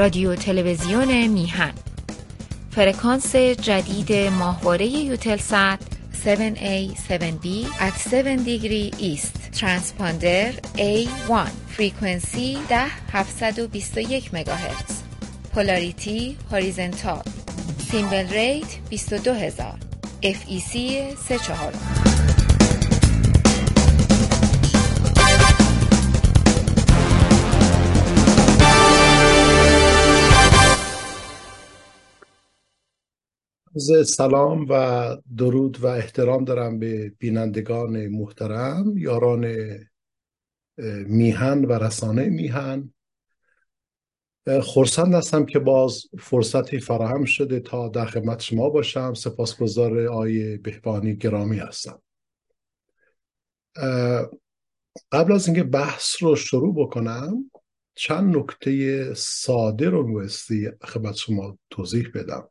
رادیو تلویزیون میهن، فرکانس جدید ماهواره یوتلسات 7A 7B at 7 degree east ترانسپاندر A1 فرکانسی 10721 مگاهرتز، پولاریتی هوریزونتال، سیمبل ریت 22000، FEC 34. سلام و درود و احترام دارم به بینندگان محترم، یاران میهن و رسانه میهن. خرسند هستم که باز فرصتی فراهم شده تا در خدمت شما باشم. سپاسگزار آی بهبانی گرامی هستم. قبل از اینکه بحث رو شروع بکنم چند نکته ساده رو می‌خوام خدمت شما توضیح بدم،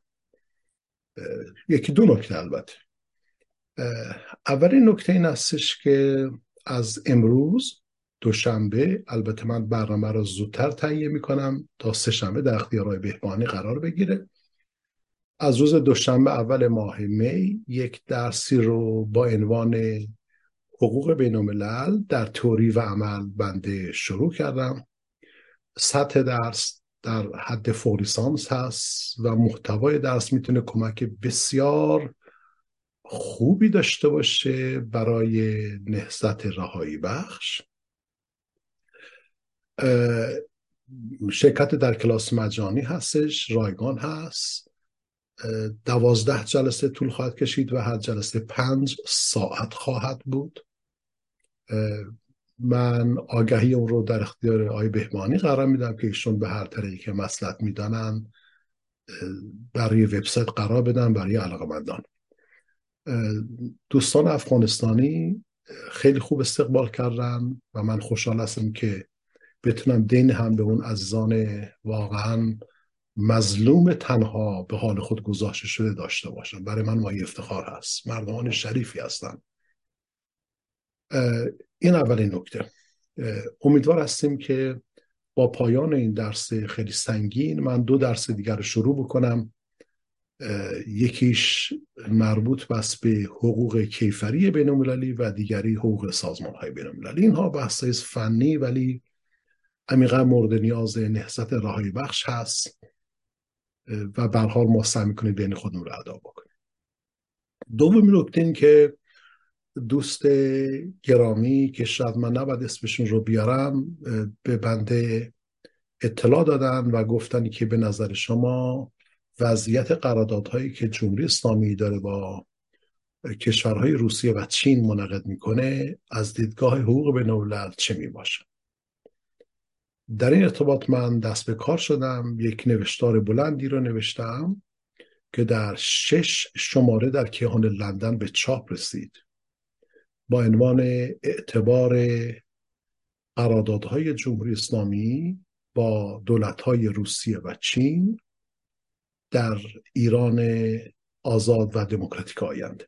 یکی دو نکته. البته اولین نکته این هستش که از امروز دوشنبه، البته من برنامه رو زودتر تهیه میکنم تا سه شنبه در اختیار آی بهبانی قرار بگیره، از روز دوشنبه اول ماه می یک درسی رو با عنوان حقوق بین الملل در تئوری و عمل بنده شروع کردم. سطح درس در حد فوق لیسانس هست و محتوای درس میتونه کمک بسیار خوبی داشته باشه برای نهضت رهایی بخش. شرکت در کلاس مجانی هستش، رایگان هست. 12 جلسه طول خواهد کشید و هر جلسه 5 ساعت خواهد بود. من آگاهی اون رو در اختیار آی بهبانی قرار میدم که ایشون به هر طریقی که مصلحت میدانن برای وبسایت قرار بدن برای علاقه‌مندان. دوستان افغانستانی خیلی خوب استقبال کردن و من خوشحال هستم که بتونم دین هم به اون عزیزان واقعا مظلوم تنها به حال خود گذاشته شده داشته باشم. برای من مایه افتخار هست، مردمان شریفی هستن. این اولین نکته. امیدوار هستیم که با پایان این درس خیلی سنگین من دو درس دیگر رو شروع بکنم. یکیش مربوط بس به حقوق کیفری بین المللی و دیگری حقوق سازمان‌های بین المللی. اینها بحث‌های فنی ولی عمیقا مورد نیاز نهضت رهایی بخش هست و به هر حال ما سعی می‌کنیم بین خودمون رو ادا بکنیم. دومین نکته این که دوست گرامی که شاید من نباید اسمشون رو بیارم به بنده اطلاع دادن و گفتن که به نظر شما وضعیت قراردادهایی که جمهوری اسلامی داره با کشورهای روسیه و چین منعقد میکنه از دیدگاه حقوق بین الملل چه میباشه. در این ارتباط من دست به کار شدم، یک نوشتار بلندی رو نوشتم که در 6 شماره در کیهان لندن به چاپ رسید با عنوان اعتبار قراردادهای جمهوری اسلامی با دولت‌های روسیه و چین در ایران آزاد و دموکراتیک آینده.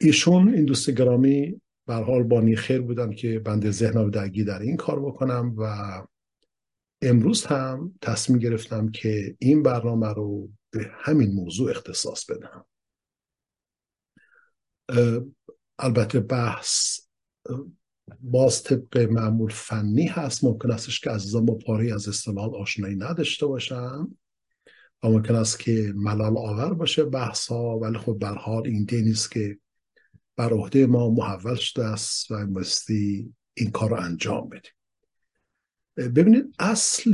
ایشون این دوست گرامی به هر حال بانی خیر بودن که بنده ذهنم درگیر در این کار بکنم و امروز هم تصمیم گرفتم که این برنامه رو به همین موضوع اختصاص بدم. البته بحث باز طبق معمول فنی هست، ممکن است که عزیزان با پاره از اصطلاحات آشنایی نداشته باشن و ممکن است که ملال آور باشه بحث ها، ولی خب به هر حال این دینی است که بر عهده ما محول شده است و مستی این کار رو انجام بدیم. ببینید اصل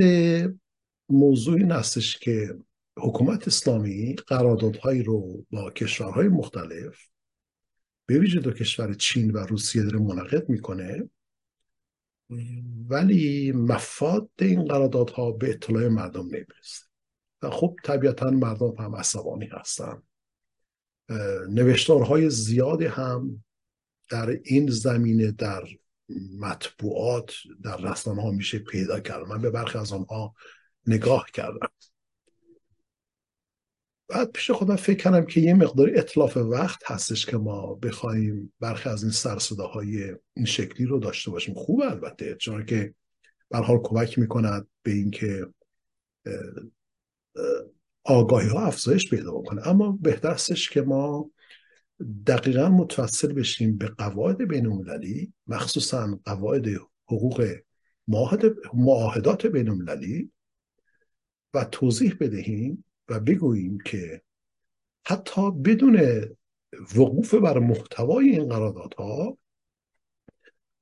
موضوع این هستش که حکومت اسلامی قراردادهایی رو با کشورهای مختلف به ویژه دو کشور چین و روسیه داره منعقد میکنه، ولی مفاد این قراردادها به اطلاع مردم نمیرسه و خب طبیعتا مردم هم عصبانی هستن. نوشتارهای زیادی هم در این زمینه در مطبوعات در رسانه ها میشه پیدا کرد. من به برخی از آنها نگاه کردم. بعد پیش خودم فکر کردم که یه مقدار اتلاف وقت هستش که ما بخوایم برخی از این سرصداهای این شکلی رو داشته باشیم. خوب البته، چون که به هر حال کمک میکند به اینکه آگاهی ها افزایش پیدا کنه. اما بهتر است که ما دقیقا متوسل بشیم به قواعد بین المللی، مخصوصا قواعد حقوق معاهدات بین المللی، و توضیح بدهیم و بگوییم که حتی بدون وقوف بر محتوای این قراردادها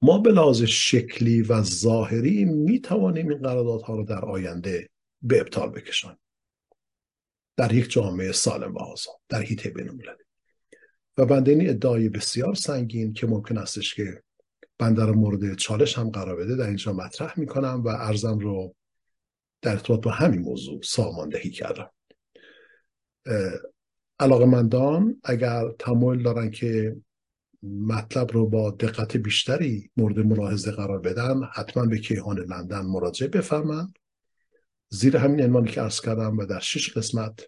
ما به لحاظ شکلی و ظاهری می توانیم این قراردادها رو در آینده به ابطال بکشانیم در یک جامعه سالم و آزاد در حیطه بین‌المللی. و بنده این ادعای بسیار سنگین که ممکن استش که بنده رو مورد چالش هم قرار بده در اینجا مطرح می کنم و عرضم رو در ارتباط با همین موضوع ساماندهی کردم. علاقه‌مندان اگر تمایل دارن که مطلب رو با دقت بیشتری مورد ملاحظه قرار بدن، حتما به کیهان لندن مراجعه بفرمایند زیر همین عنوانی که عرض کردم و در 6 قسمت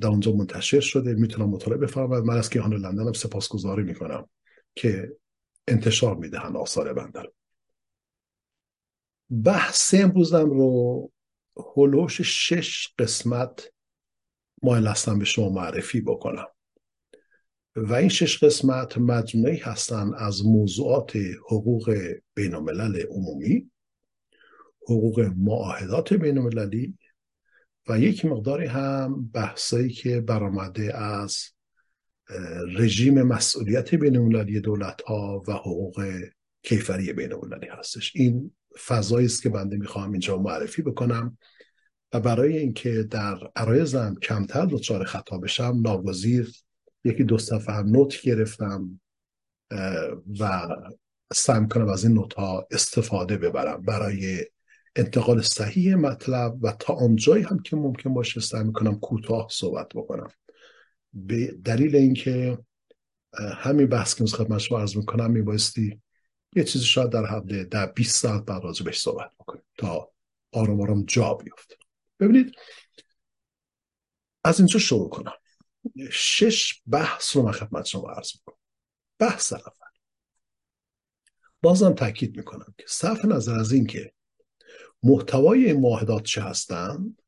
در اونجا منتشر شده، میتونم مطالعه بفرمایید. من از کیهان لندن هم سپاسگزاری میکنم که انتشار میدهن آثار بنده. بحث امروزم رو هولوش 6 قسمت مایل هستم به شما معرفی بکنم و این 6 قسمت مجموعه‌ای هستند از موضوعات حقوق بین‌الملل عمومی، حقوق معاهدات بین‌المللی و یک مقداری هم بحثایی که برآمده از رژیم مسئولیت بین‌المللی دولت‌ها و حقوق کیفری بین‌المللی هستش. این فضایی است که بنده می‌خوام اینجا معرفی بکنم و برای اینکه در عرایزم کمتر دچار خطا بشم ناگزیر 1-2 صفحه نوت گرفتم و سعی کنم از این نوت‌ها استفاده ببرم برای انتقال صحیح مطلب و تا آنجایی هم که ممکن باشه سعی می‌کنم کوتاه صحبت بکنم، به دلیل اینکه همین بحث که خدمت شما عرض می‌کنم میبایستی یه چیزی شاید در حد 10-20 ساعت بعد راجع بهش صحبت بکنیم تا آرام آرام جا بیفته. ببینید از اینجا شروع کنم. 6 بحث رو من خدمت شما عرض میکنم. بحث اول، بازم تاکید میکنم که صرف نظر از این که محتوای معاهدات چه هستند،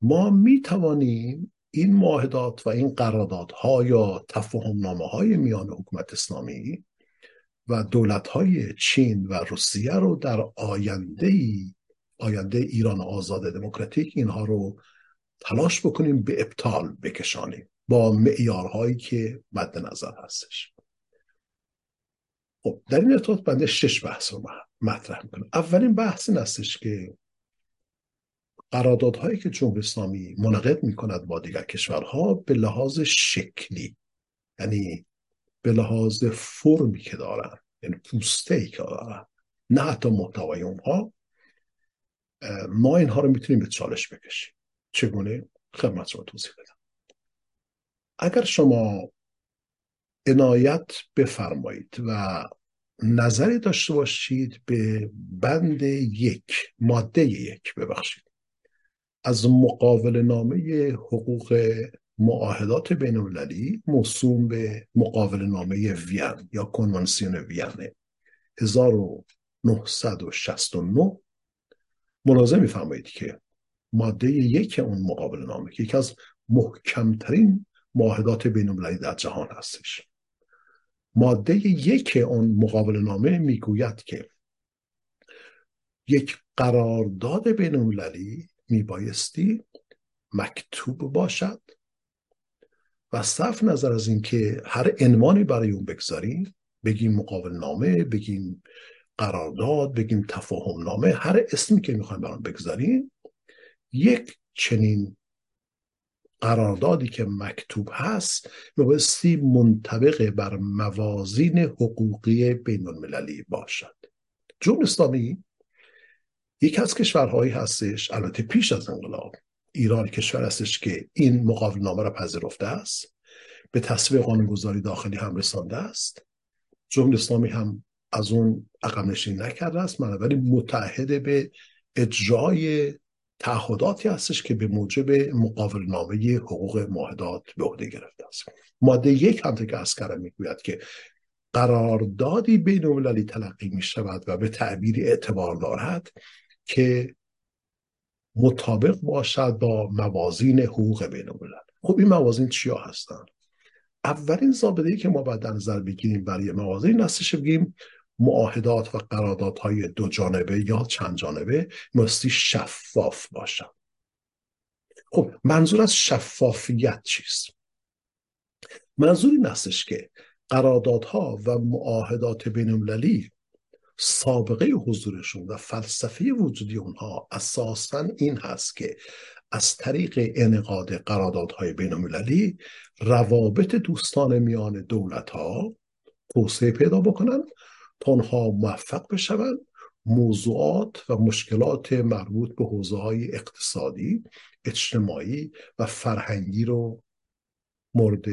ما میتوانیم این معاهدات و این قراردادها یا تفاهم نامه های میان حکومت اسلامی و دولت های چین و روسیه رو در آینده ایران آزاد دموکراتیک اینها رو تلاش بکنیم به ابطال بکشانیم با معیارهایی که مد نظر هستش. خب در این ارتباط بنده 6 بحث رو مطرح میکنم. اولین بحث این هستش که قراردادهایی که جمهوری اسلامی منعقد میکند با دیگر کشورها به لحاظ شکلی، یعنی به لحاظ فرمی که دارن، یعنی پوسته‌ای که دارن، نه حتی محتوای اونها، ما اینها رو میتونیم به چالش بکشیم. چگونه؟ خدمت شما توضیح بدم. اگر شما عنایت بفرمایید و نظری داشته باشید به ماده 1 ببخشید از مقاوله نامه حقوق معاهدات بین المللی موسوم به مقاوله نامه وین یا کنوانسیون وین 1969 ملاحظه میفرمایید که ماده 1 اون مقابل نامه که یکی از محکمترین معاهدات بین‌المللی در جهان هستش، ماده 1 اون مقابل نامه میگوید که یک قرارداد بین‌المللی میبایستی مکتوب باشد و صرف نظر از این که هر عنوانی برای اون بگذاریم، بگیم مقابل نامه، بگیم قرارداد، بگیم تفاهم نامه، هر اسمی که میخوایم برام بگذاریم، یک چنین قراردادی که مکتوب هست میبایستی منطبق بر موازین حقوقی بین المللی باشد. جمهوری اسلامی یک از کشورهایی هستش، البته پیش از انقلاب ایران کشور هستش که این مقاولنامه را پذیرفته است، به تصویب قانونگذاری داخلی هم رسانده است. جمهوری اسلامی هم از اون عقب نشینی نکرده است، بنابراین متعهد به اجرای تعهداتی هستش که به موجب مقاولنامه حقوق معاهدات به عهده گرفته است. ماده 1 هم که عرض کردم میگوید که قراردادی بین المللی تلقی می شود و به تعبیر اعتبار دارد که مطابق باشد با موازین حقوق بین الملل. خب این موازین چیا هستند؟ اولین ضابطه‌ای که ما باید در نظر بگیریم برای موازین هستش، بگیم معاهدات و قراردادهای دو جانبه یا چند جانبه مستی شفاف باشن. خب منظور از شفافیت چیست؟ منظور این هستش که قراردادها و معاهدات بین‌المللی سابقه حضورشون و فلسفه وجودی اونها اساساً این هست که از طریق انعقاد قراردادهای بین‌المللی روابط دوستانه میان دولت‌ها توسعه پیدا بکنن، تنها موفق بشوند موضوعات و مشکلات مربوط به حوزه‌های اقتصادی، اجتماعی و فرهنگی رو مورد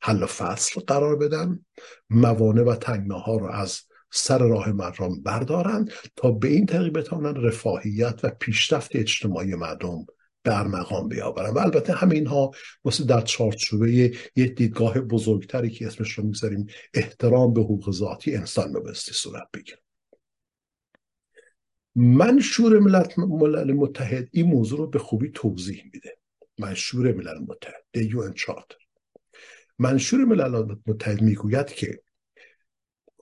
حل و فصل قرار بدن، موانع و تنگناها رو از سر راه مردم بردارن تا به این طریق بتوانن رفاهیت و پیشرفت اجتماعی مردم در مقام بیاورن. و البته همینها مثل در چارچوبه یک دیدگاه بزرگتری که اسمش رو می‌ذاریم احترام به حقوق ذاتی انسان بایستی صورت بگیره. منشور ملل متحد این موضوع رو به خوبی توضیح میده. منشور ملل متحد، The UN Charter. منشور ملل متحد میگوید که،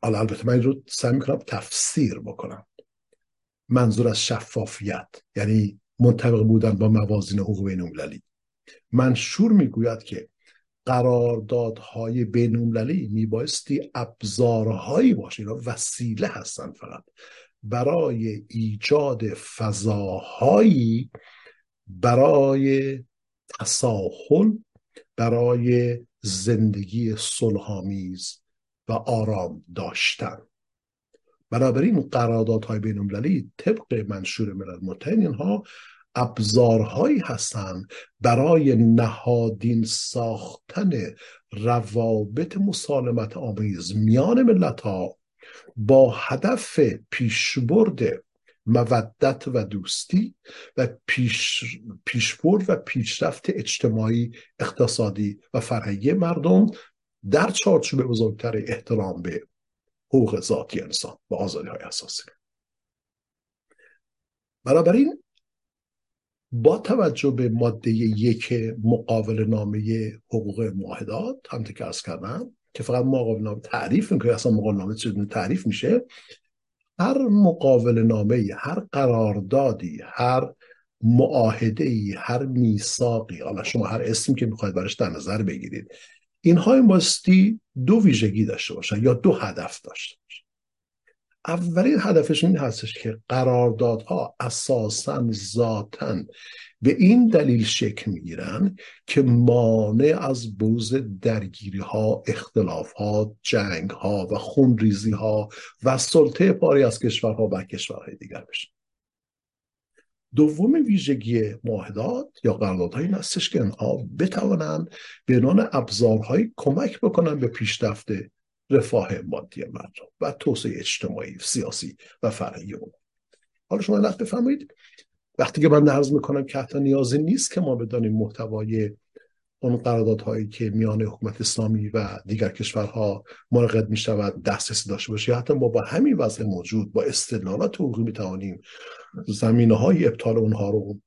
البته من رو سعی میکنم تفسیر بکنم، منظور از شفافیت یعنی منطبق بودن با موازین حقوق بین المللی. منشور میگوید که قراردادهای بین المللی میبایستی ابزارهایی باشه، اینا وسیله هستن فقط برای ایجاد فضاهایی برای تساهل، برای زندگی صلح‌آمیز و آرام داشتن. بنابراین قراردادهای بین‌المللی طبق منشور ملل متحد اینها ابزارهایی هستند برای نهادین ساختن روابط مسالمت آمیز میان ملت‌ها با هدف پیشبرد مودت و دوستی و پیشبرد و پیشرفت اجتماعی، اقتصادی و فرهنگی مردم در چارچوب بزرگتر احترام به حقوق ذاتی انسان و آزادی‌های اساسی. بنابراین با توجه به ماده 1 مقاوله نامه حقوق معاهدات، همونطور که عرض کردم که فقط مقاوله نامه تعریف می‌کنه، اصلا مقاوله نامه چه تعریف میشه، هر مقاوله نامه‌ای، هر قراردادی، هر معاهده‌ای، هر میثاقی، حالا شما هر اسمی که می‌خواید براش در نظر بگیرید، اینها بایستی دو ویژگی داشته باشن یا دو هدف داشته باشن. اولین هدفش این هستش که قراردادها اساساً ذاتاً به این دلیل شکل میگیرن که مانع از بروز درگیری‌ها، اختلاف‌ها، جنگ‌ها و خونریزی‌ها و سلطه پاری از کشورها بر کشورهای دیگر بشن. دوم ویژگی معاهدات یا قراردادهای این هستش که اینها بتوانند به عنوان ابزارهای کمک بکنن به پیشرفت رفاه مادی مردم و توسعه اجتماعی، سیاسی و فرهنگی اون. حالا شما دقت بفرمایید وقتی که من عرض میکنم که حتی نیازی نیست که ما بدانیم محتوای اون قراردادهایی که میان حکومت اسلامی و دیگر کشورها منعقد می شود دسترسی داشته باشه، یا حتی ما با همین وضع موجود با استدلالات حقوقی می توانیم زمینه‌های ابطال اونها رو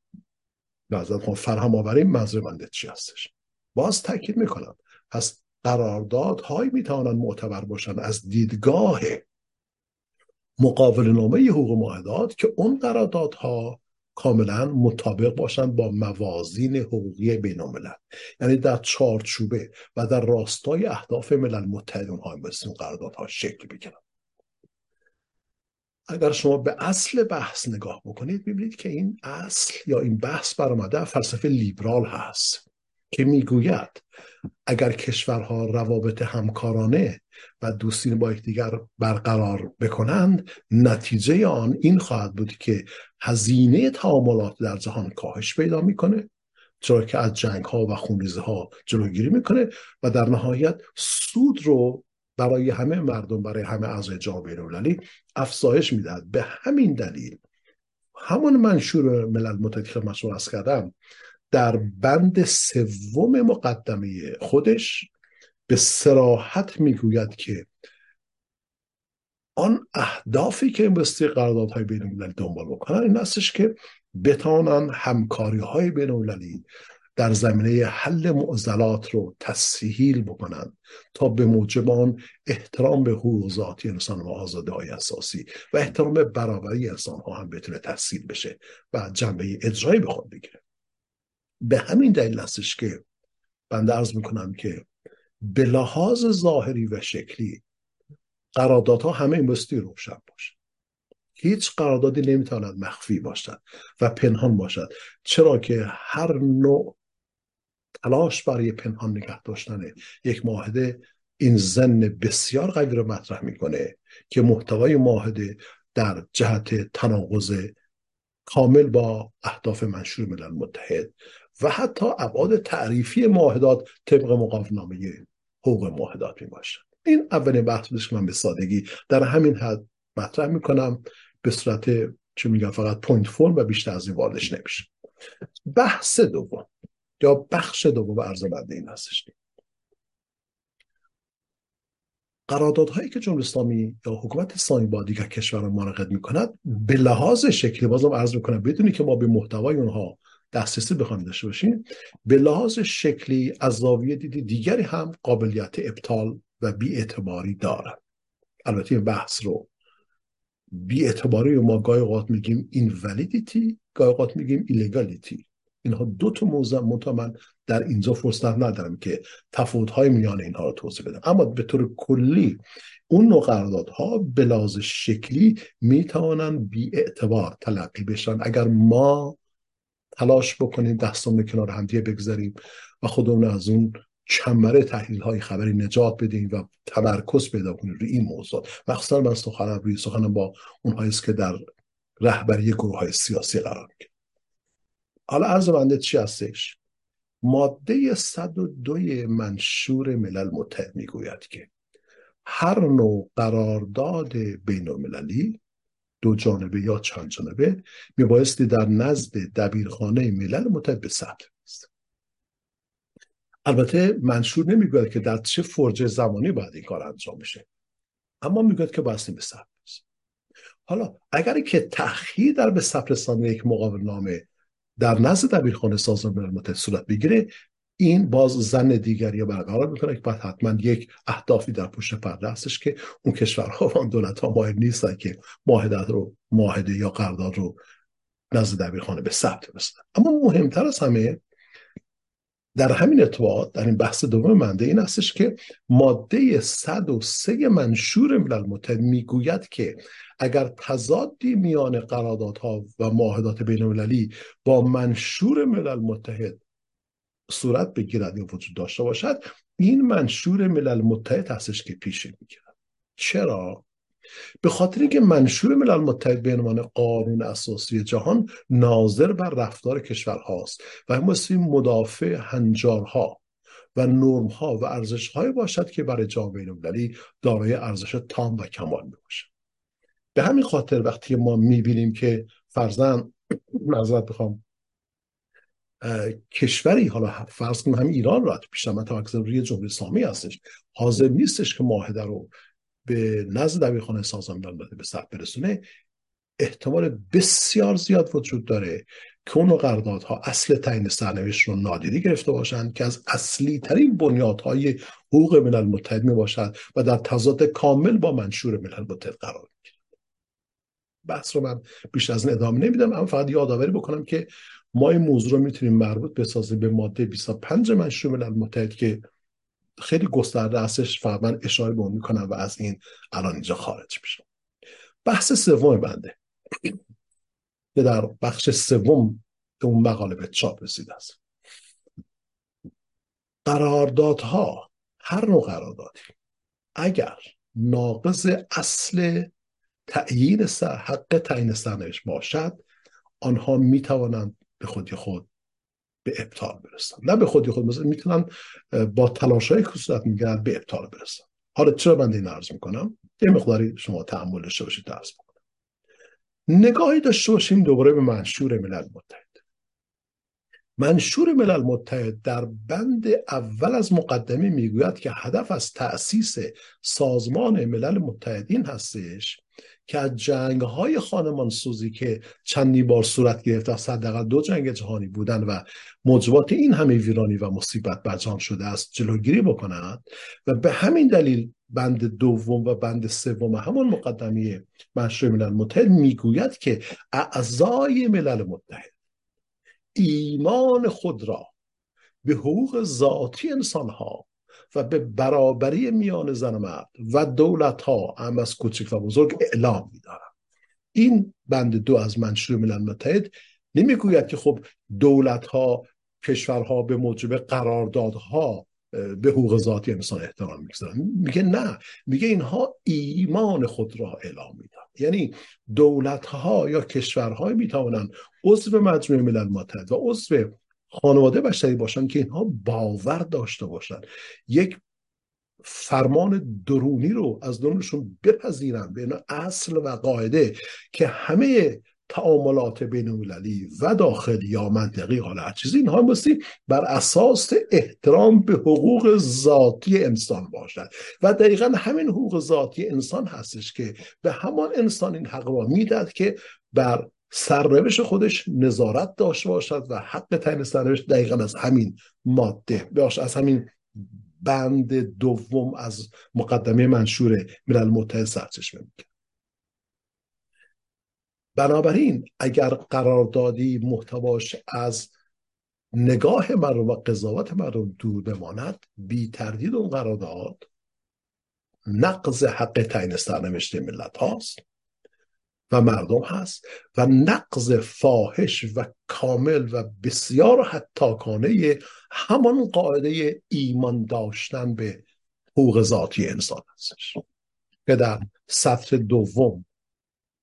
لازم فراهم آوریم. منظور بنده چی هستش؟ باز تاکید میکنم پس قراردادهایی می توانند معتبر باشند از دیدگاه مقاوله نامه حقوق معاهدات که اون قراردادها کاملا مطابق باشند با موازین حقوقی بین الملل، یعنی در چارچوبه و در راستای اهداف ملل متحد اونها بایستی قراردادها شکل بگیرند. اگر شما به اصل بحث نگاه بکنید می‌بینید که این اصل یا این بحث برآمده از فلسفه لیبرال هست که میگوید اگر کشورها روابط همکارانه و دوستانه با یکدیگر برقرار بکنند، نتیجه آن این خواهد بود که هزینه تعاملات در جهان کاهش پیدا میکنه، چرا که از جنگ‌ها و خونریزی‌ها جلوگیری میکنه و در نهایت سود رو برای همه مردم، برای همه اعضای جامعه بین‌المللی افزایش میدهد. به همین دلیل همون منشور ملل متحد که مشهور است کردم در بند 3 مقدمه خودش به صراحت میگوید که آن اهدافی که بسته قراردادهای بین المللی دنبال بکنن این استش که بتوانن همکاری‌های بین المللی در زمینه حل معضلات رو تسهیل بکنن تا به موجب آن احترام به حقوق ذاتی انسان و آزادی‌های اساسی و احترام به برابری انسان‌ها هم بتونه تسهیل بشه و جنبه اجرایی به خود بگیره. به همین دلیل استش که بنده عرض می‌کنم که به لحاظ ظاهری و شکلی قراردادها همه بایستی روشن باشه. هیچ قراردادی نمیتواند مخفی باشد و پنهان باشد، چرا که هر نوع تلاش برای پنهان نگه داشتن یک معاهده این ظن بسیار قوی را مطرح میکنه که محتوای معاهده در جهت تناقض کامل با اهداف منشور ملل متحد و حتی ابعاد تعریفی معاهدات طبق مقاوله نامه حقوق معاهدات میباشد. این اولین بحث بود که من به سادگی در همین حد مطرح میکنم، به صورت چه میگم فقط پوینت فرم و بیشتر از این واردش نمیشه. بحث دوم یا بخش دوم ارزشمند این هستش که قراردادهایی که جمهوری اسلامی یا حکومت اسلامی با دیگر کشورها منعقد میکند به لحاظ شکلی، بازم عرض میکنم بدونی که ما به محتوای اونها دسترسی بخوایم داشته باشیم، به لحاظ شکلی از زاویه دیدی دیگری هم قابلیت ابطال و بی‌اعتباری دارند. البته این بحث رو بی‌اعتباری ما گاهی اوقات میگیم اینوالیدیتی، گاهی اوقات میگیم ایلگالیتی. اینها دو تا موضوع متضمن در اینجا فرصت ندارم که تفاوت‌های میان اینها رو توضیح بدم، اما به طور کلی اون نوع قراردادها به لحاظ شکلی میتوانن بی‌اعتبار تلقی بشن اگر ما تلاش بکنیم دستمون کنار همدیگه بگذاریم و خودمون از اون چمره تحلیل‌های خبری نجات بدیم و تمرکز پیدا کنیم روی این موضوع. مخصوصا من سخنم با اونهایی است که در رهبری گروه‌های سیاسی قرار می‌گیرند. حالا عرض بنده چی هستش؟ ماده 102 منشور ملل متحد میگوید که هر نوع قرارداد بین‌المللی دو جانبه یا چند جانبه میبایستی در نزد دبیرخانه ملل متحد به ثبت است. البته منشور نمیگوید که در چه فرجه زمانی باید این کار انجام بشه، اما میگوید که بایستی به ثبت است. حالا اگر که تأخیر در به ثبت رساندن یک مقاوله نامه در نزد دبیرخانه سازمان ملل متحد صورت بگیره، این باز زن دیگری برقرار میکنه که باید حتما یک اهدافی در پشت پرده هستش که اون کشورها و اون دولت‌ها مایل نیستن که معاهده یا قرارداد رو نزد دبیرخانه به ثبت برسونن. اما مهمتر از همه در همین ارتباط، در این بحث دوم منده این هستش که ماده 103 منشور ملل متحد میگوید که اگر تضادی میان قراردادها و معاهدات بین‌المللی با منشور ملل متحد صورت بگیرد یا وجود داشته باشد، این منشور ملل متحد هستش که پیش میگیرد. چرا؟ به خاطر اینکه منشور ملل متحد به عنوان قانون اساسی جهان ناظر بر رفتار کشورهاست و مصری مدافع هنجارها و نرمها و ارزش‌های باشد که برای جهان بین‌المللی دارای ارزش تام و کمال میباشد. به همین خاطر وقتی ما میبینیم که فرضاً کشوری، حالا فرض کنیم هم ایران را پیشتر من تمرکزم روی جمهوری اسلامی هستش، حاضر نیستش که معاهده رو به نزد دبیرخانه سازمان ملل متحد به ثبت برسونه، احتمال بسیار زیاد وجود داره که اون قراردادها اصل تعیین سرنوشت رو نادیده گرفته باشند که از اصلی ترین بنیادهای حقوق ملل متحد میباشد و در تضاد کامل با منشور ملل متحد قرار میگیرد. بحث رو من بیشتر از این ادامه نمیدم، اما فقط یادآوری بکنم که ما این موضوع رو میتونیم مربوط بسازیم به ماده 25 منشور ملل متحد که خیلی گسترده هستش، فقط من اشاره به اون میکنم و از این الان اینجا خارج میشم. بحث سوم بنده که در بخش سوم اون مقاله به چاپ رسیده است، قراردادها، هر نوع قراردادی اگر ناقض اصل حق تعیین سرنوشت باشد، آنها میتوانند به خودی خود به ابطال برسن. نه به خودی خود، مثلا میتونن با تلاش‌های که صورت میگیرن به ابطال برسن. حالا چرا من این عرض میکنم؟ یه مقداری شما تأمل داشته باشید، درس بکنم. نگاهی داشته باشیم دوباره به منشور ملل متحد. منشور ملل متحد در بند اول از مقدمه میگوید که هدف از تأسیس سازمان ملل متحدین هستش که از جنگ‌های خانمانسوزی که چندین بار صورت گرفت، حداقل 2 جنگ جهانی بودن و موجبات این همه ویرانی و مصیبت بر جان شده است جلوگیری بکنند. و به همین دلیل بند دوم و بند سوم همان مقدمه منشور ملل متحد میگوید که اعضای ملل متحد ایمان خود را به حقوق ذاتی انسان‌ها و به برابری میان زن و مرد و دولت‌ها هم از کوچک و بزرگ اعلام می‌دارند. این بند دو از منشور ملل متحد نمی‌گوید که خب دولت‌ها، کشورها به موجب قراردادها به حقوق ذاتی انسان احترام می‌گذارند. میگه نه، میگه اینها ایمان خود را اعلام می‌دارند. یعنی دولت‌ها یا کشورهای می‌توانند عضو مجموعه ملل متحد و عضو خانواده بشری باشند که اینها باور داشته باشند، یک فرمان درونی رو از درونشون بپذیرند به این اصل و قاعده که همه تعاملات بین المللی و داخلی یا منطقی، حالا هر چیزی، اینها بسی بر اساس احترام به حقوق ذاتی انسان باشد. و دقیقا همین حقوق ذاتی انسان هستش که به همان انسان این حق را میدهد که بر سرنوشت خودش نظارت داشته باشد و حق تعیین سرنوشت دقیقا از همین ماده باشه، از همین بند دوم از مقدمه منشور ملل متحد سرچشمه می‌گیرد. بنابراین اگر قراردادی محتواش از نگاه مردم و قضاوت مردم دور بماند، بی تردید اون قرارداد نقض حق تعیین سرنوشت ملت هاست و مردم هست و نقض فاحش و کامل و بسیار حتاکانه همان قاعده ایمان داشتن به حقوق ذاتی انسان هستش که در سطر دوم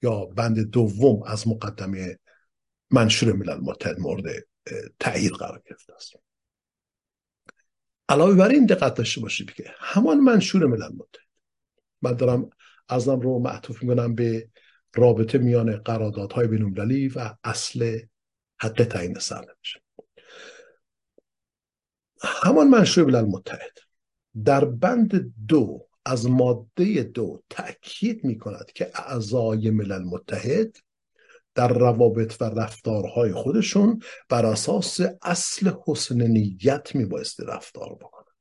یا بند دوم از مقدمه منشور ملل متحد مورد تأیید قرار گرفته است. علاوه بر این دقت داشته باشید که همان منشور ملل متحد، من دارم ازم رو معطوف می‌کنم به رابطه میان قراردادهای بین‌المللی و اصل حق تعیین سرنوشت، همان منشور ملل متحد در بند دو از ماده دو تأکید می کند که اعضای ملل متحد در روابط و رفتارهای خودشون بر اساس اصل حسن نیت می بایستی رفتار بکنند.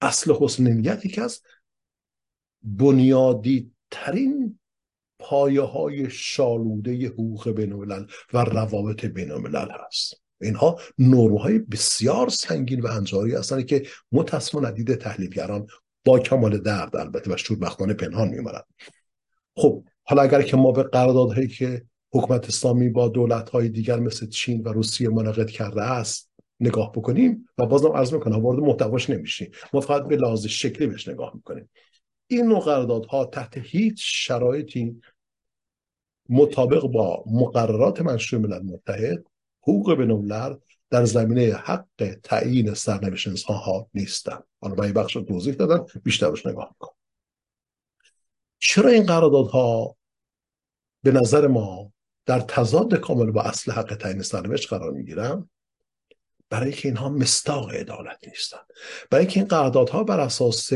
اصل حسن نیتی که از بنیادی ترین پایه های شالوده حقوق بین الملل و روابط بین الملل هست. اینها نیروهای بسیار سنگین و هنجاری هستند که متأسفانه دیده تحلیلگران با کمال درد البته و شوربختانه پنهان می‌ماند. خب حالا اگر که ما به قراردادهایی که حکومت اسلامی با دولت‌های دیگر مثل چین و روسیه منعقد کرده است نگاه بکنیم، و بازم عرض می‌کنم وارد محتواش نمی‌شیم، ما فقط به لحاظ شکلی بهش نگاه می‌کنیم، این نوع قراردادها تحت هیچ شرایطی مطابق با مقررات منشور ملل متحد حقوق بین‌الملل در زمینه حق تعیین سرنوشت انسان‌ها نیستند. حالا من این بخش رو توضیح دادم، بیشترش نگاه کن. چرا این قراردادها به نظر ما در تضاد کامل با اصل حق تعیین سرنوشت قرار می‌گیرند؟ برای که اینها مصداق عدالت نیستند. برای که این قراردادها بر اساس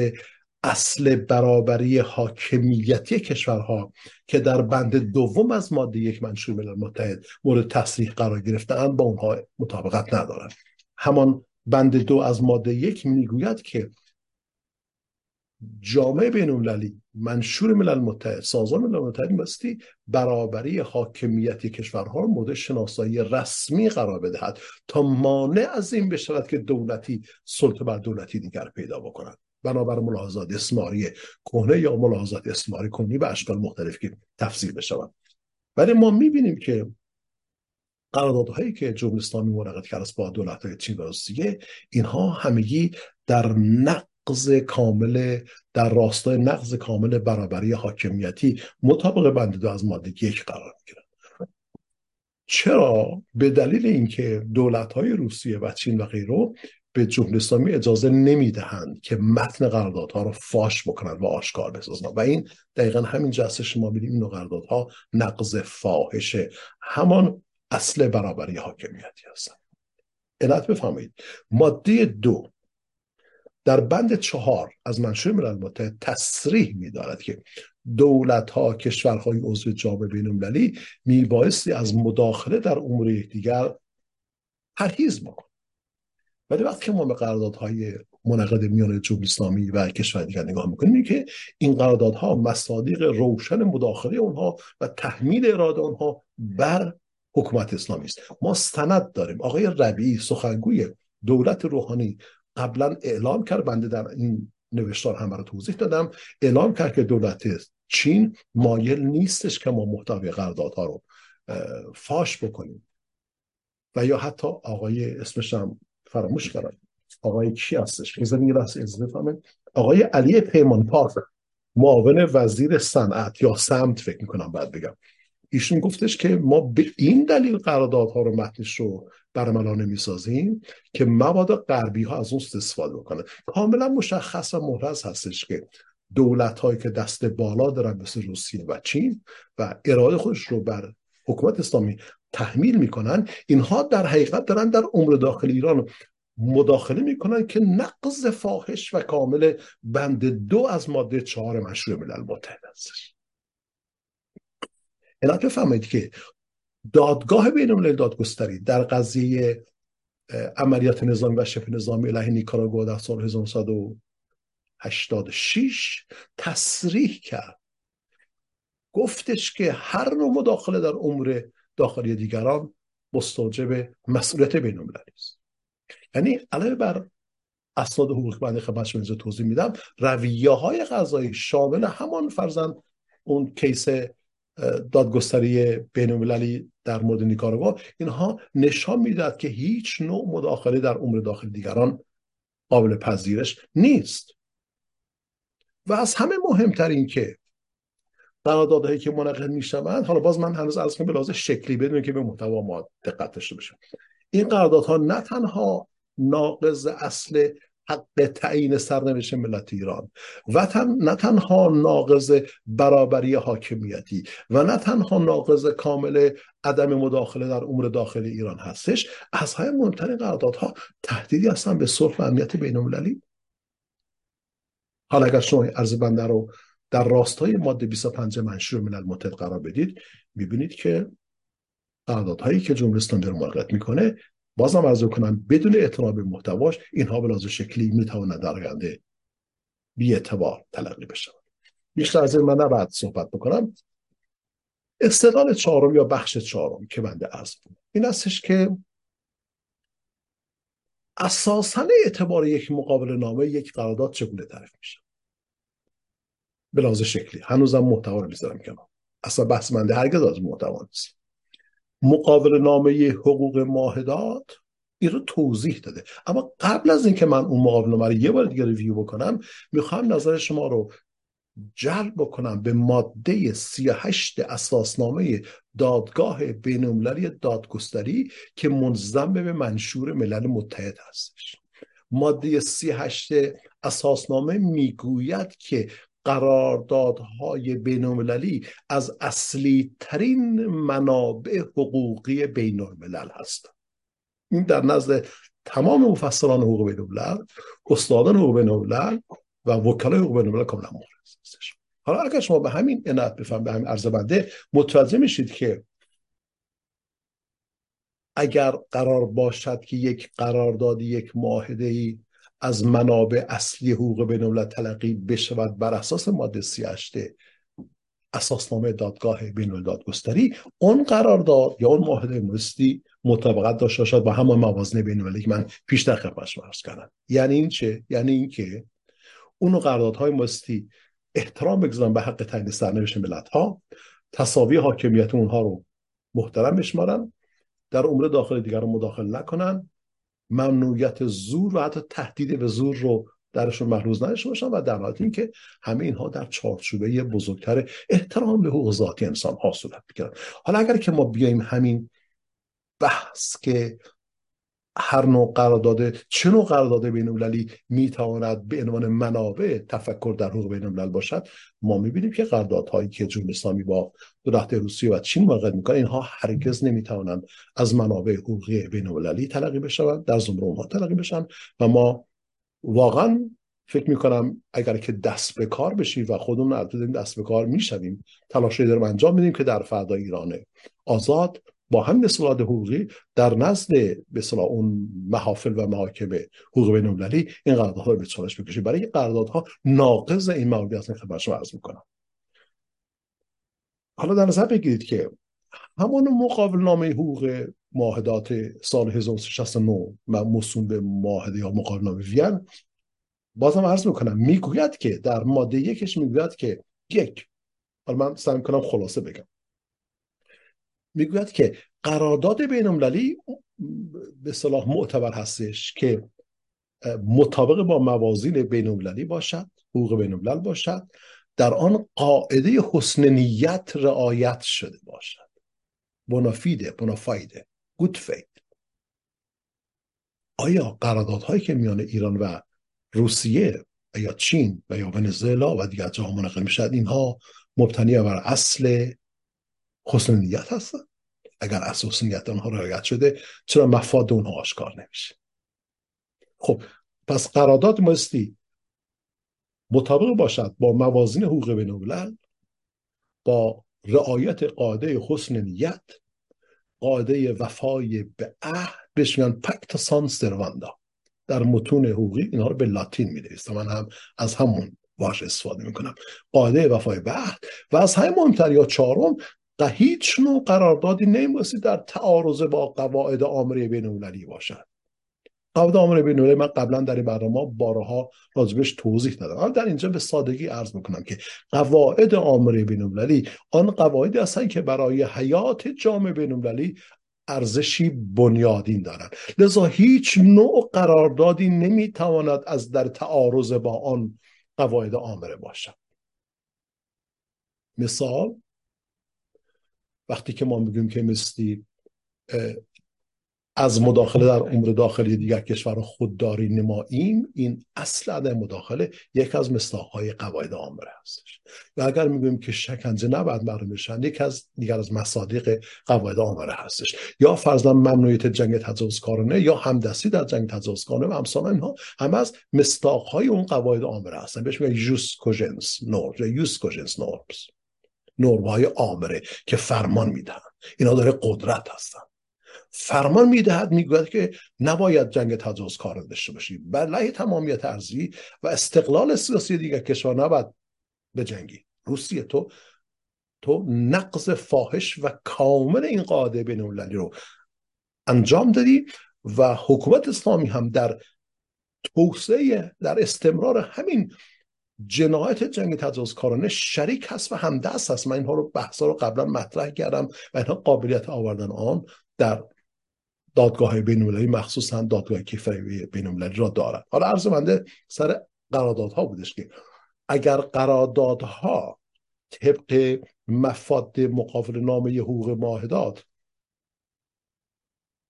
اصل برابری حاکمیتی کشورها که در بند دوم از ماده 1 منشور ملل متحد مورد تصریح قرار گرفته‌اند با اونها مطابقت ندارند. همان بند 2 از ماده 1 میگوید که جامعه بین‌المللی، منشور ملل متحد، سازمان ملل متحد بایستی برابری حاکمیتی کشورها رو مورد شناسایی رسمی قرار بدهد تا مانع از این بشود که دولتی سلطه بر دولتی دیگر پیدا بکند. بنابر ملاحظات استعماری کهنه یا ملاحظات استعماری کنی به اشکال مختلف که تفسیر بشوند. ولی ما میبینیم که قراردادهایی که جمهوری اسلامی منعقد کرده است با دولت‌های چین و روسیه، اینها همگی در نقض کامل، در راستای نقض کامل برابری حاکمیتی مطابق بند 2 از ماده 1 قرار می‌گیرند. چرا؟ به دلیل اینکه دولت‌های روسیه و چین و غیره به جمهوری اسلامی اجازه نمیدهند که متن قراردادها رو فاش بکنند و آشکار بسازند. و این دقیقا همین جسته شما بیدیم این قراردادها نقض فاحشه همان اصل برابری حاکمیتی هستند. علت بفهمید. ماده 2 در بند 4 از منشور ملل متحد تصریح می‌دارد که دولت‌ها کشورهای عضو دادگاه بین المللی میبایستی از مداخله در امور یکدیگر پرهیز بکنند. ولی وقتی که ما به قراردادهای منعقد میان جمهوری اسلامی و کشور دیگر نگاه می‌کنیم که این قراردادها مصادیق روشن مداخله اونها و تحمیل اراده اونها بر حکومت اسلامی است. ما سند داریم. آقای ربیعی سخنگوی دولت روحانی قبلا اعلام کرد، بنده در این نوشتار هم برای توضیح دادم، اعلام کرد که دولت چین مایل نیستش که ما محتوی قراردادها رو فاش بکنیم. و یا حتی آقای اسمش هم فراموش کردم، آقای کی هستش؟ آقای علی پیمانپار، معاون وزیر صنعت یا سمت فکر میکنم باید بگم، ایشون گفتش که ما به این دلیل قراردادها رو متنش رو برملانه میسازیم که مواد غربی ها از اون استفاده بکنن. کاملا مشخص و محرز هستش که دولت هایی که دست بالا دارن مثل روسیه و چین و اراده خودش رو بر حکومت اسلامی تحمیل میکنن، اینها در حقیقت دارن در امور داخل ایران مداخله میکنن که نقض فاحش و کامل بند 2 از ماده 4 منشور ملل متحد هستش. علت بفهمید که دادگاه بین المللی دادگستری در قضیه عملیات نظامی و شبه نظامی علیه نیکاراگوآ در سال 1986 تصریح کرد، گفتش که هر نوع مداخله در امور داخلی دیگران مستوجب مسئولیت بین المللی است. یعنی علاوه بر اسناد حقوقی بنده خدمتتون توضیح میدم، رویه‌های قضایی شامل همان فرضاً اون کیس دادگستری بین‌المللی در مورد نیکاراگوآ، اینها نشان میداد که هیچ نوع مداخله در امور داخل دیگران قابل پذیرش نیست. و از همه مهمتر این که قراردادهایی که منعقد میشوند، حالا باز من هنوز عرض کنم به لحاظ شکلی بدون که به محتوا ما دقت داشته باشم، این قراردادها نه تنها ناقض اصل حق تعیین سرنوشت ملت ایران و نه تنها ناقض برابری حاکمیتی و نه تنها ناقض کامل عدم مداخله در امور داخل ایران هستش، از های مهمترین قراردادها تهدیدی هستن به صلح و امنیت بین المللی. حالا اگر شما عرض بنده رو در راستای ماده 25 منشور ملل متحد قرار بدید، میبینید که قراردادهایی که جمهوری اسلامی در منعقد میکنه، بازم عرض کنم بدون اعتناب به محتواش، اینها به لحاظ شکلی میتواند در آینده بی‌اعتبار تلقی بشن. بیشتر از این من نباید صحبت بکنم. استدلال چهارم یا بخش چهارم که بنده عرض کنم این استش که اساساً اعتبار یک مقاوله نامه یک قرارداد چگونه تعریف میشه به لحاظ شکلی. هنوزم محتوا رو میذارم کنار، اصلا بحث منده هرگز از محتوا نیست. مقاوله نامه حقوق معاهدات این رو توضیح داده، اما قبل از اینکه من اون مقاوله نامه رو یه بار دیگه ریویو بکنم، میخوام نظر شما رو جلب بکنم به ماده 38 اساسنامه دادگاه بین المللی دادگستری که منضم به منشور ملل متحد هستش. ماده 38 اساسنامه میگوید که قراردادهای بین‌المللی از اصلی ترین منابع حقوقی بین‌الملل هستند. این در نزد تمام مفسران حقوق بین‌الملل، استادان حقوق بین‌الملل و وکلای حقوق بین‌الملل کاملا مورد هستش. حالا اگر شما به همین عنایت بفهم، به همین عرضه بنده متوجه میشید که اگر قرار باشد که یک قراردادی، یک معاهده‌ای از منابع اصلی حقوق بین‌الملل تلقی بشود بر اساس ماده 38 اساسنامه دادگاه بین‌الملل دادگستری، اون قرارداد یا اون معاهده مستی مطابقت داشته باشد با همان موازنه بین‌المللی که من پیشتر خدمتتون عرض کردم. یعنی این چه؟ یعنی این که اون قراردادهای مستی احترام بگذارن به حق تعیین سرنوشت ملت‌ها، تساوی حاکمیت اونها رو محترم بشمارن، در امور داخل دیگران مداخله نکنن، ممنوعیت زور و حتی تهدید به زور رو درشون محلوظ نداشته باشن، و در حالت این که همه اینها در چارچوبه بزرگتر احترام به حقوق ذاتی انسان ها صورت میگیرن. حالا اگر که ما بیایم همین بحث که هر نوع قرارداد، چه نوع قرارداد بین المللی میتواند به عنوان منابع تفکر در حقوق بین الملل باشد، ما میبینیم که قراردادهایی که جمهوری اسلامی با دولت روسیه و چین منعقد میکنه اینها هرگز نمیتوانند از منابع حقوقی بین المللی تلقی بشوند، در زمره اونها تلقی بشن. و ما واقعا فکر میکنم اگر که دست به کار بشیم و خودمون عادت دست به کار میشویم، تلاشی داریم انجام میدیم که در فردای ایران آزاد با همین اصلاحات حقوقی در نزد به اصطلاح اون محافل و محاکم حقوق بین المللی این قراردادها رو به چالش بکشیم. برای قراردادها ناقض این معادلات خدمت شما عرض میکنم. حالا در نظر بگیرید که همون مقاوله نامه حقوق معاهدات سال 1969 موسوم به معاهده یا مقاوله نامه وین، بازم عرض میکنم میگوید که در ماده یکش میگوید که یک، حالا من سعی میکنم خلاصه بگم، میگوید که قرارداد بین المللی به اصطلاح معتبر هستش که مطابق با موازین بین المللی باشد، حقوق بین الملل باشد، در آن قاعده حسن نیت رعایت شده باشد، بونافیده گود فیت. آیا قراردادهایی که میان ایران و روسیه یا چین و یا ونزوئلا و دیگر جاها منعقد میشد اینها مبتنی بر اصل حسن نیت هستن؟ اگر اصل حسن نیت آنها رعایت شده چرا مفاد اونها آشکار نمیشه؟ خب پس قرارداد ماستی مطابق باشد با موازین حقوق بین الملل، با رعایت قاعده حسن نیت، قاعده وفای به عهد، بهش میگن پکتا سان سروندا، در متون حقوقی اینها رو به لاتین می‌نویسن، من هم از همون واژه استفاده میکنم، قاعده وفای به عهد. و از همین مهمتر یا چهارم، هیچ نوع قراردادی نمی‌بایستی در تعارض با قواعد آمره بین المللی باشد. قواعد آمره بین المللی من قبلا در این برنامه بارها راجبش توضیح دادم، اما در اینجا به سادگی عرض میکنم که قواعد آمره بین المللی آن قواعدی هستند که برای حیات جامعه بین المللی ارزشی بنیادین دارند، لذا هیچ نوع قراردادی نمیتواند از در تعارض با آن قواعد آمره باشد. مثال، وقتی که ما میگیم که مثلی از مداخله در امور داخلی دیگر کشور خودداری نماییم، این اصل عدم مداخله یک از مصداق‌های قواعد آمره هستش. و اگر میگیم که شکنجه نباید محروم بشن، یک از دیگر از مصادیق قواعد آمره هستش. یا فرضاً ممنوعیت جنگ تجاوزکارانه یا همدستی در جنگ تجاوزکارانه و امثال اینها هم از مصداق‌های اون قواعد آمره هستن، بهش میگن جوس کوژنس نورمز، نورم‌های آمره که فرمان میدهند. اینا داره قدرت هستن، فرمان میدهد، میگوید که نباید جنگ تجاوزکارانه داشته باشی، بلکه تمامیت ارضی و استقلال سیاسی دیگر کشور نباید بجنگی. روسیه تو نقض فاحش و کامل این قاعده بین المللی رو انجام دادی و حکومت اسلامی هم در توسعه، در استمرار همین جنایت جنگ تجاوزکارانه شریک هست و همدست هست. من اینها رو بحثا رو قبلا مطرح کردم و اینها قابلیت آوردن آن در دادگاه بین المللی، مخصوصا دادگاه کیفری بین المللی را دارن. حالا عرض منده سر قراردادها بودش که اگر قراردادها طبق مفاد مقاوله نامه حقوق معاهدات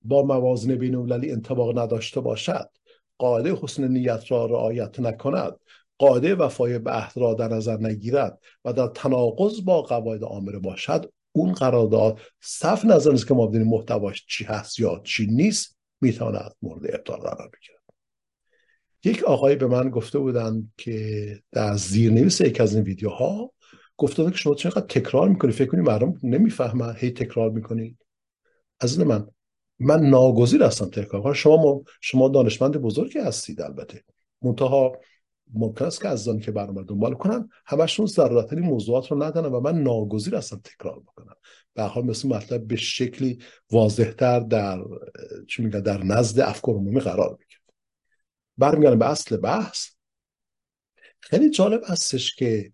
با موازین بین المللی انطباق نداشته باشد، قاعده حسن نیت را رعایت نکند، قاعده وفای به عهد را در نظر نگیرد و در تناقض با قواعد آمره باشد، اون قرارداد صرف نظر نیست که ما بدونیم محتواش چی هست یا چی نیست، میتواند مورد ابطال قرار بگیرد. یک آقایی به من گفته بودن که در زیرنویس یک از این ویدیوها گفته بودن که شما چقدر تکرار میکنید، فکر کنید مردم نمیفهمن، هی تکرار میکنید. عزیز من ناگزیر هستم تکرار کنم. شما دانشمند بزرگی هستید، البته منتها ممکن است که از آن که برنامه دنبال کنن همشون ضرورت این موضوعات رو ندانن و من ناگزیر هستم تکرار بکنم. به هر حال مثل مطلب به شکلی واضح‌تر در نزد افکار عمومی قرار میگیره. برمیگردم به اصل بحث. خیلی جالب هستش که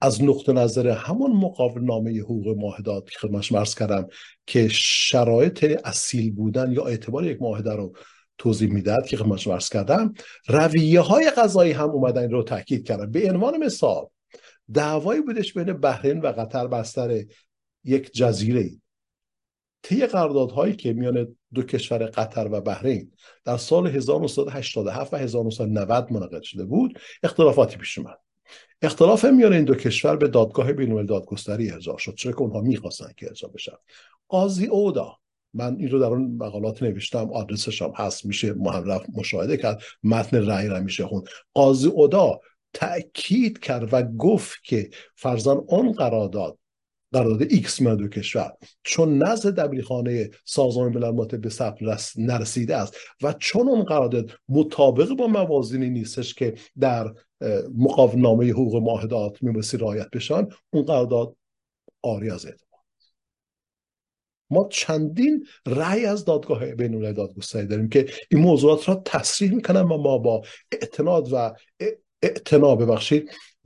از نقطه نظر همون مقاوله نامه حقوق معاهدات که خدمت شما عرض کردم که شرایط اصیل بودن یا اعتبار یک معاهده رو توضیح میداد که خدمت شما عرض کردم، رویه های قضایی هم اومدن این رو تاکید کردن. به عنوان مثال دعوایی بودش بین بحرین و قطر بر سر یک جزیره طی قراردادهایی که میان دو کشور قطر و بحرین در سال 1987 و 1990 منعقد شده بود، اختلافاتی پیش اومد. اختلاف میان این دو کشور به دادگاه بین المللی دادگستری ارجاع شد، چون که اونها می‌خواستن که ارجاع بشه. قاضی اودا، من این رو در اون مقالات نوشتم، آدرسش هم هست، میشه محرف مشاهده کرد، متن رأی را میشه خوند. قاضی اودا تأکید کرد و گفت که فرضاً اون قرارداد ایکس من دو کشور چون نزد دبیرخانه سازمان ملل متحد به ثبت نرسیده است و چون اون قرارداد مطابق با موازینی نیستش که در مقاوله نامه حقوق معاهدات میبایستی رعایت بشن، اون قرارداد عاری از اعتبار. ما چندین رأی از دادگاه بین المللی دادگستری داریم که این موضوعات را تصریح میکنن و ما با اعتناد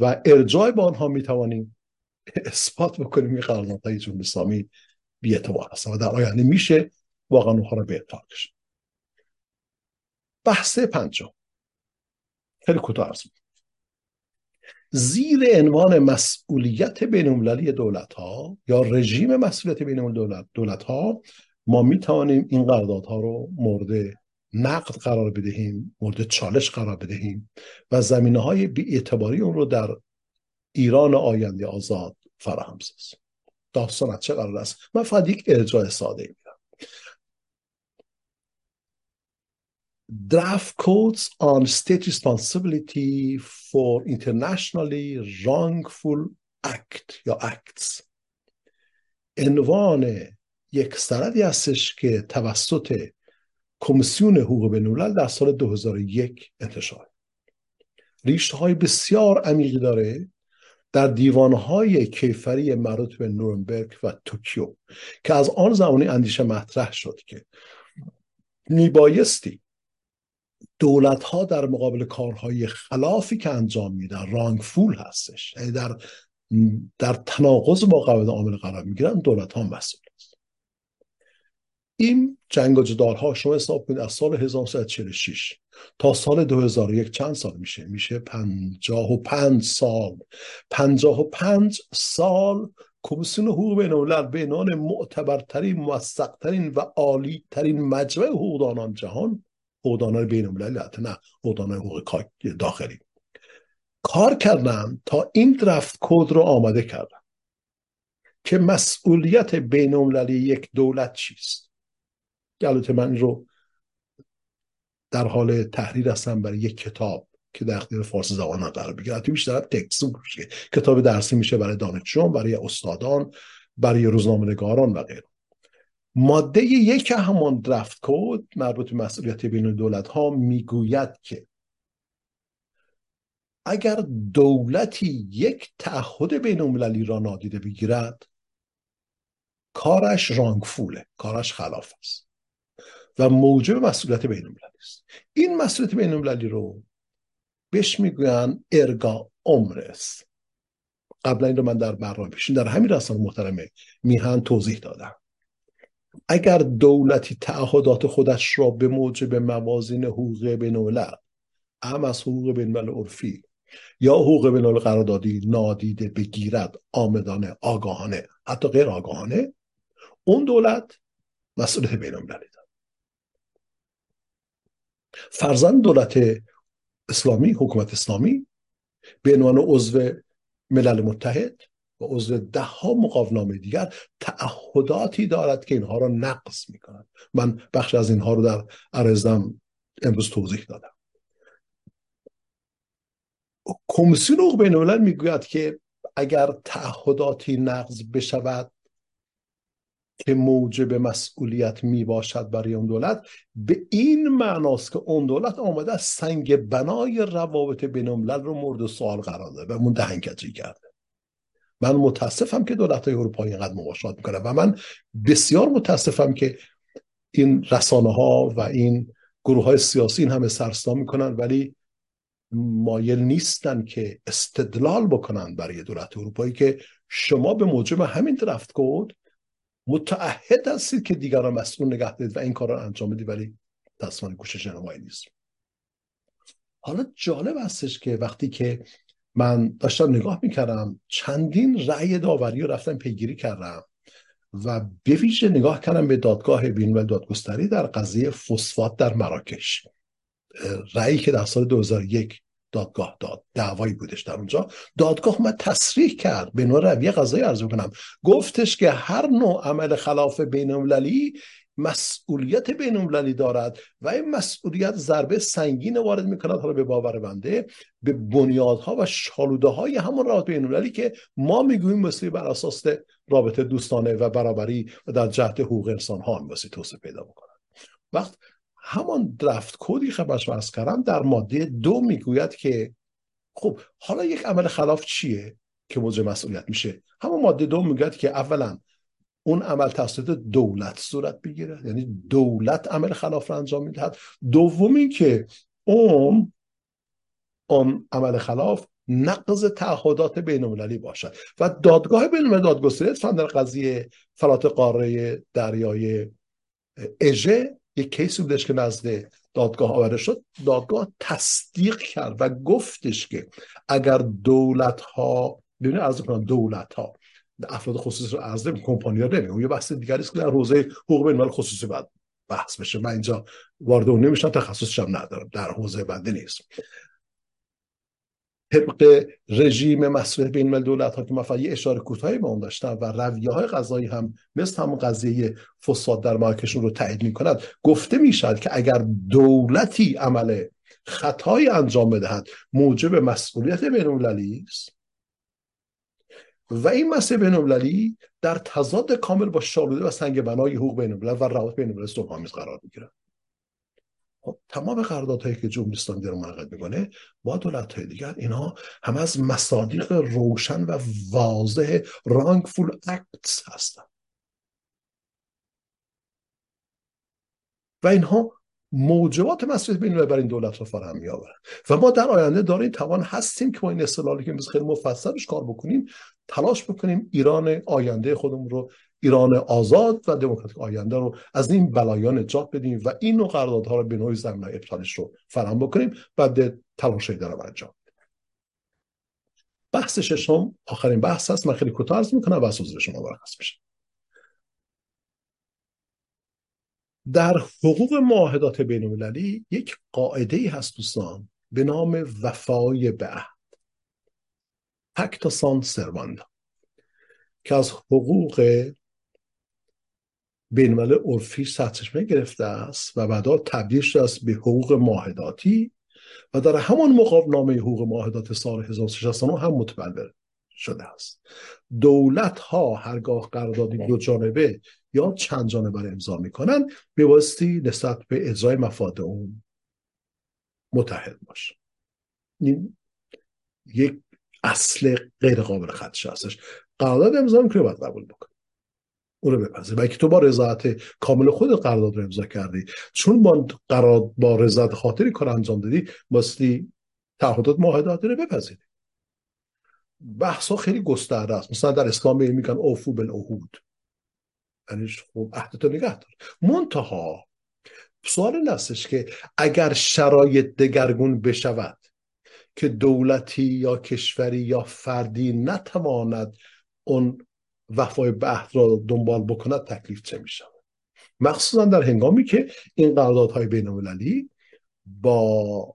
و ارجاع با آنها میتوانیم اثبات بکنیم این قراردادهای جمهوری اسلامی بی‌اعتبار هستن و در آینده میشه واقعا اونها رو به اعتبار کشید. بحث پنجم خیلی کوتاه عرض می‌کنم. زیر عنوان مسئولیت بین‌المللی دولت‌ها یا رژیم مسئولیت بین‌المللی دولت‌ها ما میتوانیم این قراردادها رو مورد نقد قرار بدهیم، مورد چالش قرار بدهیم و زمینه‌های بی‌اعتباری اون رو در ایران آینده آزاد فراهم ساز. داستان از چه قرار است؟ من فقط یک ارجاع ساده میدم. Draft codes on state responsibility for internationally wrongful act یا acts. عنوان یک سندی هستش که توسط کمیسیون حقوق بین الملل در سال 2001 انتشار. ریشه‌های بسیار عمیقی داره. در دیوانهای کیفری مربوط به نورنبرگ و توکیو که از آن زمانی اندیشه مطرح شد که میبایستی دولت‌ها در مقابل کارهای خلافی که انجام میدن، رانگفول هستش، یعنی در تناقض با قواعد عامل قرار میگیرن، دولت‌ها مسئول است. این جنگ و جدال‌ها شما حساب کنید از سال 1946 تا سال 2001 چند سال میشه؟ میشه 55 سال. 55 سال کمیسیون حقوق بین الملل به عنوان معتبرترین، موثقترین و عالیترین مجمع حقوقدانان جهان، حقوقدانان بین المللی نه حقوقدانان حقوق داخلی، کار کردن تا این درفت کد رو آماده کردن که مسئولیت بین المللی یک دولت چیست. البته من رو در حال تحریر هستم برای یک کتاب که در اختیار فارسی زبانان قرار بگیره. توی بیشتر تکست میشه، کتاب درسی میشه برای دانشجویان، برای استادان، برای روزنامه‌نگاران و غیره. ماده یک همان درفت کد مربوط به مسئولیت بین دولت‌ها میگوید که اگر دولتی یک تعهد بین‌المللی را نادیده بگیرد، کارش رانگفوله، کارش خلاف است و موجب مسئولیت بین‌المللی است. این مسئولیت بین‌المللی رو بهش میگویند ارگا عمرس. قبلا این رو من در برنامه پیشین در همین رسانه محترمه میهن توضیح دادم. اگر دولتی تعهدات خودش را به موجب موازین حقوق بین‌الملل، هم از حقوق بین‌الملل عرفی یا حقوق بین‌الملل قراردادی نادیده بگیرد، آمدانه، آگاهانه، حتی غیر آگاهانه، اون دولت مسئولیت بین‌المللی دارد. فرزند دولت اسلامی، حکومت اسلامی، به عنوان عضو ملل متحد و عضو ده ها مقاولنامه دیگر تعهداتی دارد که اینها را نقض می کنند. من بخش از اینها رو در عرضم امروز توضیح دادم. کمیسیون حقوق بین الملل می گوید که اگر تعهداتی نقض بشود که موجب مسئولیت می باشد برای اون دولت، به این معناست که اون دولت آمده از سنگ بنای روابط بین الملل رو مورد سوال قرار داده و دهنکجی کرده. من متاسفم که دولت‌های اروپایی اینقدر مباشرت میکنه و من بسیار متاسفم که این رسانه ها و این گروه های سیاسی این همه سرسام میکنن ولی مایل نیستن که استدلال بکنن برای دولت اروپایی که شما به موجب همین درفت کد متعهد هستید که دیگران مسئول نگه دارید و این کار را انجام بدید ولی تصمیم گوش شنوایی نیست. حالا جالب هستش که وقتی که من داشتم نگاه میکردم، چندین رأی داوری رو رفتم پیگیری کردم و به ویژه نگاه کنم به دادگاه بین المللی دادگستری در قضیه فسفات در مراکش. رأیی که در سال 2001 دادگاه داد، دعوایی بودش در اونجا. دادگاه اومد تصریح کرد، به نوع رویه قضایی عرض کنم، گفتش که هر نوع عمل خلاف بین المللی مسئولیت بین المللی دارد و این مسئولیت ضربه سنگین وارد میکند، حالا به باور بنده، به بنیادها و شالوده های همون رابطه بین المللی که ما میگوییم مثل بر اساس رابطه دوستانه و برابری و در جهت حقوق انسان ها مثل توسعه پیدا بکنند. وقت همان درفت کدی خبرش واسه کردم در ماده 2 میگوید که خب حالا یک عمل خلاف چیه که موجب مسئولیت میشه؟ همون ماده 2 میگوید که اولا اون عمل توسط دولت صورت بگیره، یعنی دولت عمل خلاف را انجام میدهد. دومی که اون عمل خلاف نقض تعهدات بین المللی باشد. و دادگاه بین المللی دادگستری در قضیه فلات قاره دریای اژه یک کیسی بودش که نزد دادگاه آورده شد. دادگاه تصدیق کرد و گفتش که اگر دولت‌ها، ببینید عرض کنم، دولت‌ها افراد خصوصی رو عرض نمی، کمپانی‌ها نمی، اون یه بحث دیگری است که در حوزه حقوق بین الملل خصوصی بعد بحث بشه. من اینجا وارد اون نمیشم، تخصصش هم ندارم، در حوزه بنده نیست. طبق رژیم مسئولیت بین الملل دولت‌ها که مثلا یه اشاره کوتاهی به اون داشتن و رویه‌های قضایی هم مثل همون قضیه فساد در مراکشون رو تایید می‌کند، گفته می‌شد که اگر دولتی عمل خطایی انجام بدهد موجب مسئولیت بین المللی است و این مسئله بین المللی در تضاد کامل با شالوده و سنگ بنای حقوق بین الملل و روابط بین المللی صلح‌آمیز قرار می‌گیرد. تمام قراردادهایی که جمهوری اسلامی داره منعقد میکنه با دولت‌های دیگر، اینا هم از مصادیق روشن و واضح رانگفول اکتس هستن و اینها موجبات مسئولیت بین المللی بر این دولت رو فراهم میآورن. و ما در آینده داریم توان هستیم که با این اصطلاحی که خیلی مفصلش کار بکنیم، تلاش بکنیم ایران آینده خودمون رو، ایران آزاد و دموکراتیک آینده رو از این بلایا نجات بدیم و این نوع قراردادها رو به نوعی زمینه‌های ابطالش رو فراهم بکنیم. بعد تلاش‌های دارم انجام. بحث ششم آخرین بحث هست، من خیلی کوتاه عرض می‌کنم و از حضور شما برخواست میشه. در حقوق معاهدات بین‌المللی یک قاعده‌ای هست دوستان به نام وفای به عهد، پکتا سان سرواندم، که از حقوق بین‌الملل عرفی سرچشمه گرفته است و بعدا تبدیل شده است به حقوق معاهداتی و در همان مقاوله‌نامه حقوق معاهدات سال 1369 هم متبلور شده است. دولت ها هرگاه قراردادی دو جانبه یا چند جانبه را امضا می‌کنند بایستی نسبت به اجرای مفاد اون متحد باشه. این یک اصل غیر قابل خدشه هستش. قرارداد امضا میکنی باید قبول بکنی، اون رو بپذیر، بلکه تو با رضایت کامل خود قرارداد رو امضا کردی، چون با رضایت خاطری کار انجام دادی باستی تعهدات معاهداتی رو بپذیری. بحث ها خیلی گسترده است، مثلا در اسلام میگن اوفو بالعهود، یعنی خب عهدتو نگه دار. منتها سوال این هستش که اگر شرایط دگرگون بشود که دولتی یا کشوری یا فردی نتواند اون وفای به عهد را دنبال بکند، تکلیف چه می شود؟ مخصوصا در هنگامی که این قراردادهای بین المللی با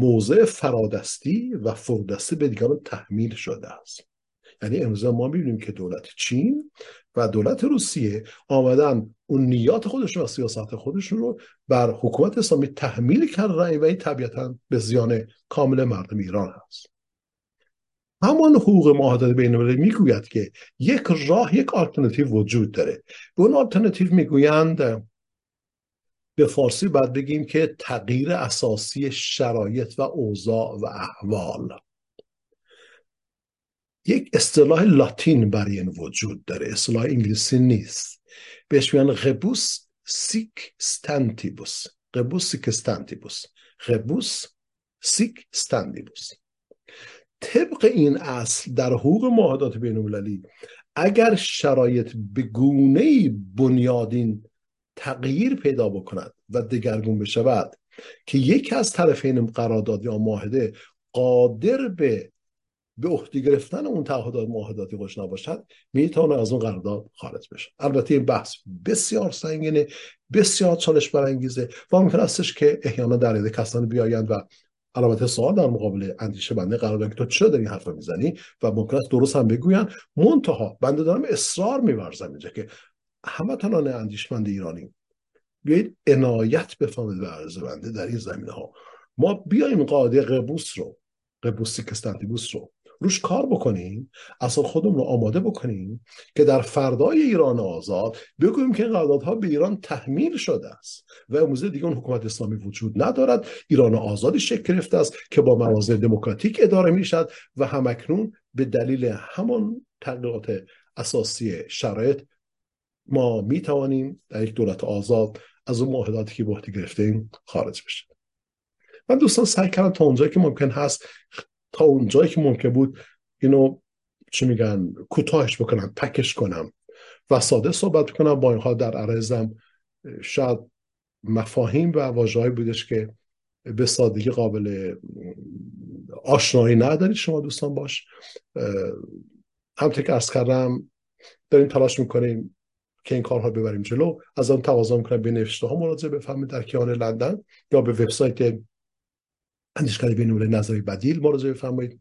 موضع فرادستی و فرودستی به دیگران تحمیل شده است. یعنی امروزه ما می‌بینیم که دولت چین و دولت روسیه آمدن اون نیات خودشون و سیاست خودشون رو بر حکومت اسلامی تحمیل کردن و این طبیعتاً به زیان کامل مردم ایران هست. همان حقوق معاهدات بین‌المللی میگوید که یک راه، یک آلترناتیو وجود داره. به اون آلترناتیو میگویند، به فارسی باید بگیم که تغییر اساسی شرایط و اوضاع و احوال. یک اصطلاح لاتین برای این وجود داره، اصطلاح انگلیسی نیست، بهش میگن غبوس سیک ستانتیبوس. غبوس سیک ستانتیبوس. طبق این اصل در حقوق معاهدات بین المللی اگر شرایط به گونه‌ای بنیادین تغییر پیدا بکند و دگرگون بشود که یکی از طرفین قرارداد یا معاهده قادر به به عهده گرفتن اون تعهدات معاهداتی خوش نباشد میتونه از اون قرارداد خارج بشه. البته این بحث بسیار سنگینه، بسیار چالش برانگیزه و ممکن استش که احیانا در ایده کسانی بیایند و علامت سوال در مقابل اندیشه بنده قرار بدن که تو چرا داری این حرفا میزنی و ممکن است درست هم بگویند. منتها بنده دارم اصرار می‌ورزم اینجا که هموطنان اندیشمند ایرانی بیایید عنایت بفهمید به عرض بنده در این زمینه‌ها. ما بیایم قاعده قبوسی کستانتیبوس رو روش کار بکنیم، اصلا خودمون رو آماده بکنیم که در فردای ایران آزاد بگوییم که این قراردادها به ایران تحمیل شده است و امروزه دیگه اون حکومت اسلامی وجود ندارد، ایران آزادی شکل گرفته است که با موازین دموکراتیک اداره می شد و همکنون به دلیل همان تغییرات اساسی شرایط ما می توانیم در یک دولت آزاد از اون معاهداتی که به عهده گرفتیم خارج بشیم. من دوستان سعی کردم تا اونجایی که ممکن هست، تا اونجایی که ممکن بود اینو چی میگن کوتاهش بکنم، پکش کنم و ساده صحبت کنم. با اینها در عرضم شاید مفاهیم و واژه‌هایی بودش که به سادگی قابل آشنایی ندارید شما دوستان باش. همونطور که عرض کردم داریم تلاش میکنیم که این کارها ببریم جلو. از اون تقاضا میکنم به نوشته‌ها مراجعه بفرمایید در کیهان لندن یا به وبسایت اندیشکده بین الملل نظری بدیل مراجعه بفرمایید.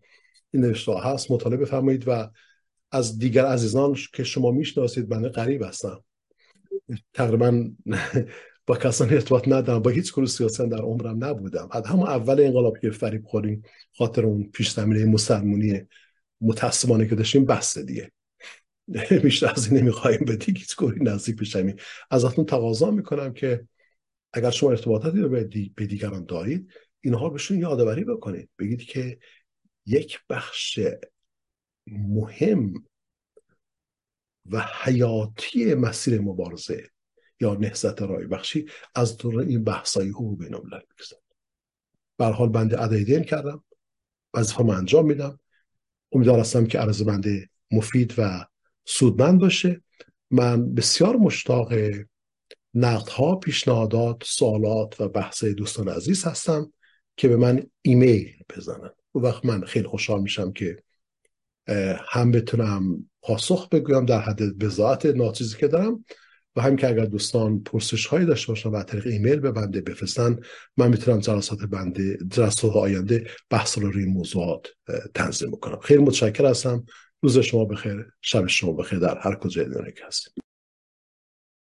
این نوشته هست، مطالعه بفرمایید و از دیگر عزیزان که شما میشناسید. بنده قریب هستم، تقریبا با کسانی ارتباط ندارم، با هیچ گروه سیاسی در عمرم نبودم. از همون اول انقلاب که فریب خوردیم خاطر اون پیش زمینه مسلمانی متعصبانه که داشتیم بس دیگه بیشتر از این نمیخوایم به دیگه هیچ گروهی نزدیک بشیم. ازتون تقاضا میکنم که اگر شما ارتباطاتی رو به دیگران دارید اینها بهشون یادآوری بکنید، بگید که یک بخش مهم و حیاتی مسیر مبارزه یا نهضت رای بخشی از دور این بحث‌های حقوق بین الملل می‌گذره. به هر حال بنده ادای دین کردم، وظیفه‌ام انجام میدم. امیدوار هستم که عرض بنده مفید و سودمند باشه. من بسیار مشتاق نقدها، پیشنهادات، سوالات و بحث‌های دوستان عزیز هستم که به من ایمیل بزنن. اون وقت من خیلی خوشحال میشم که هم بتونم پاسخ بگویم در حد بذات ناچیزی که دارم و هم که اگر دوستان پرسش هایی داشته باشن و از طریق ایمیل به بنده بفرستن، من میتونم جلسات آینده بحث رو روی این موضوعات تنظیم بکنم. خیلی متشکر هستم. روز شما بخیر، شب شما بخیر در هر کجای دنیا هستید.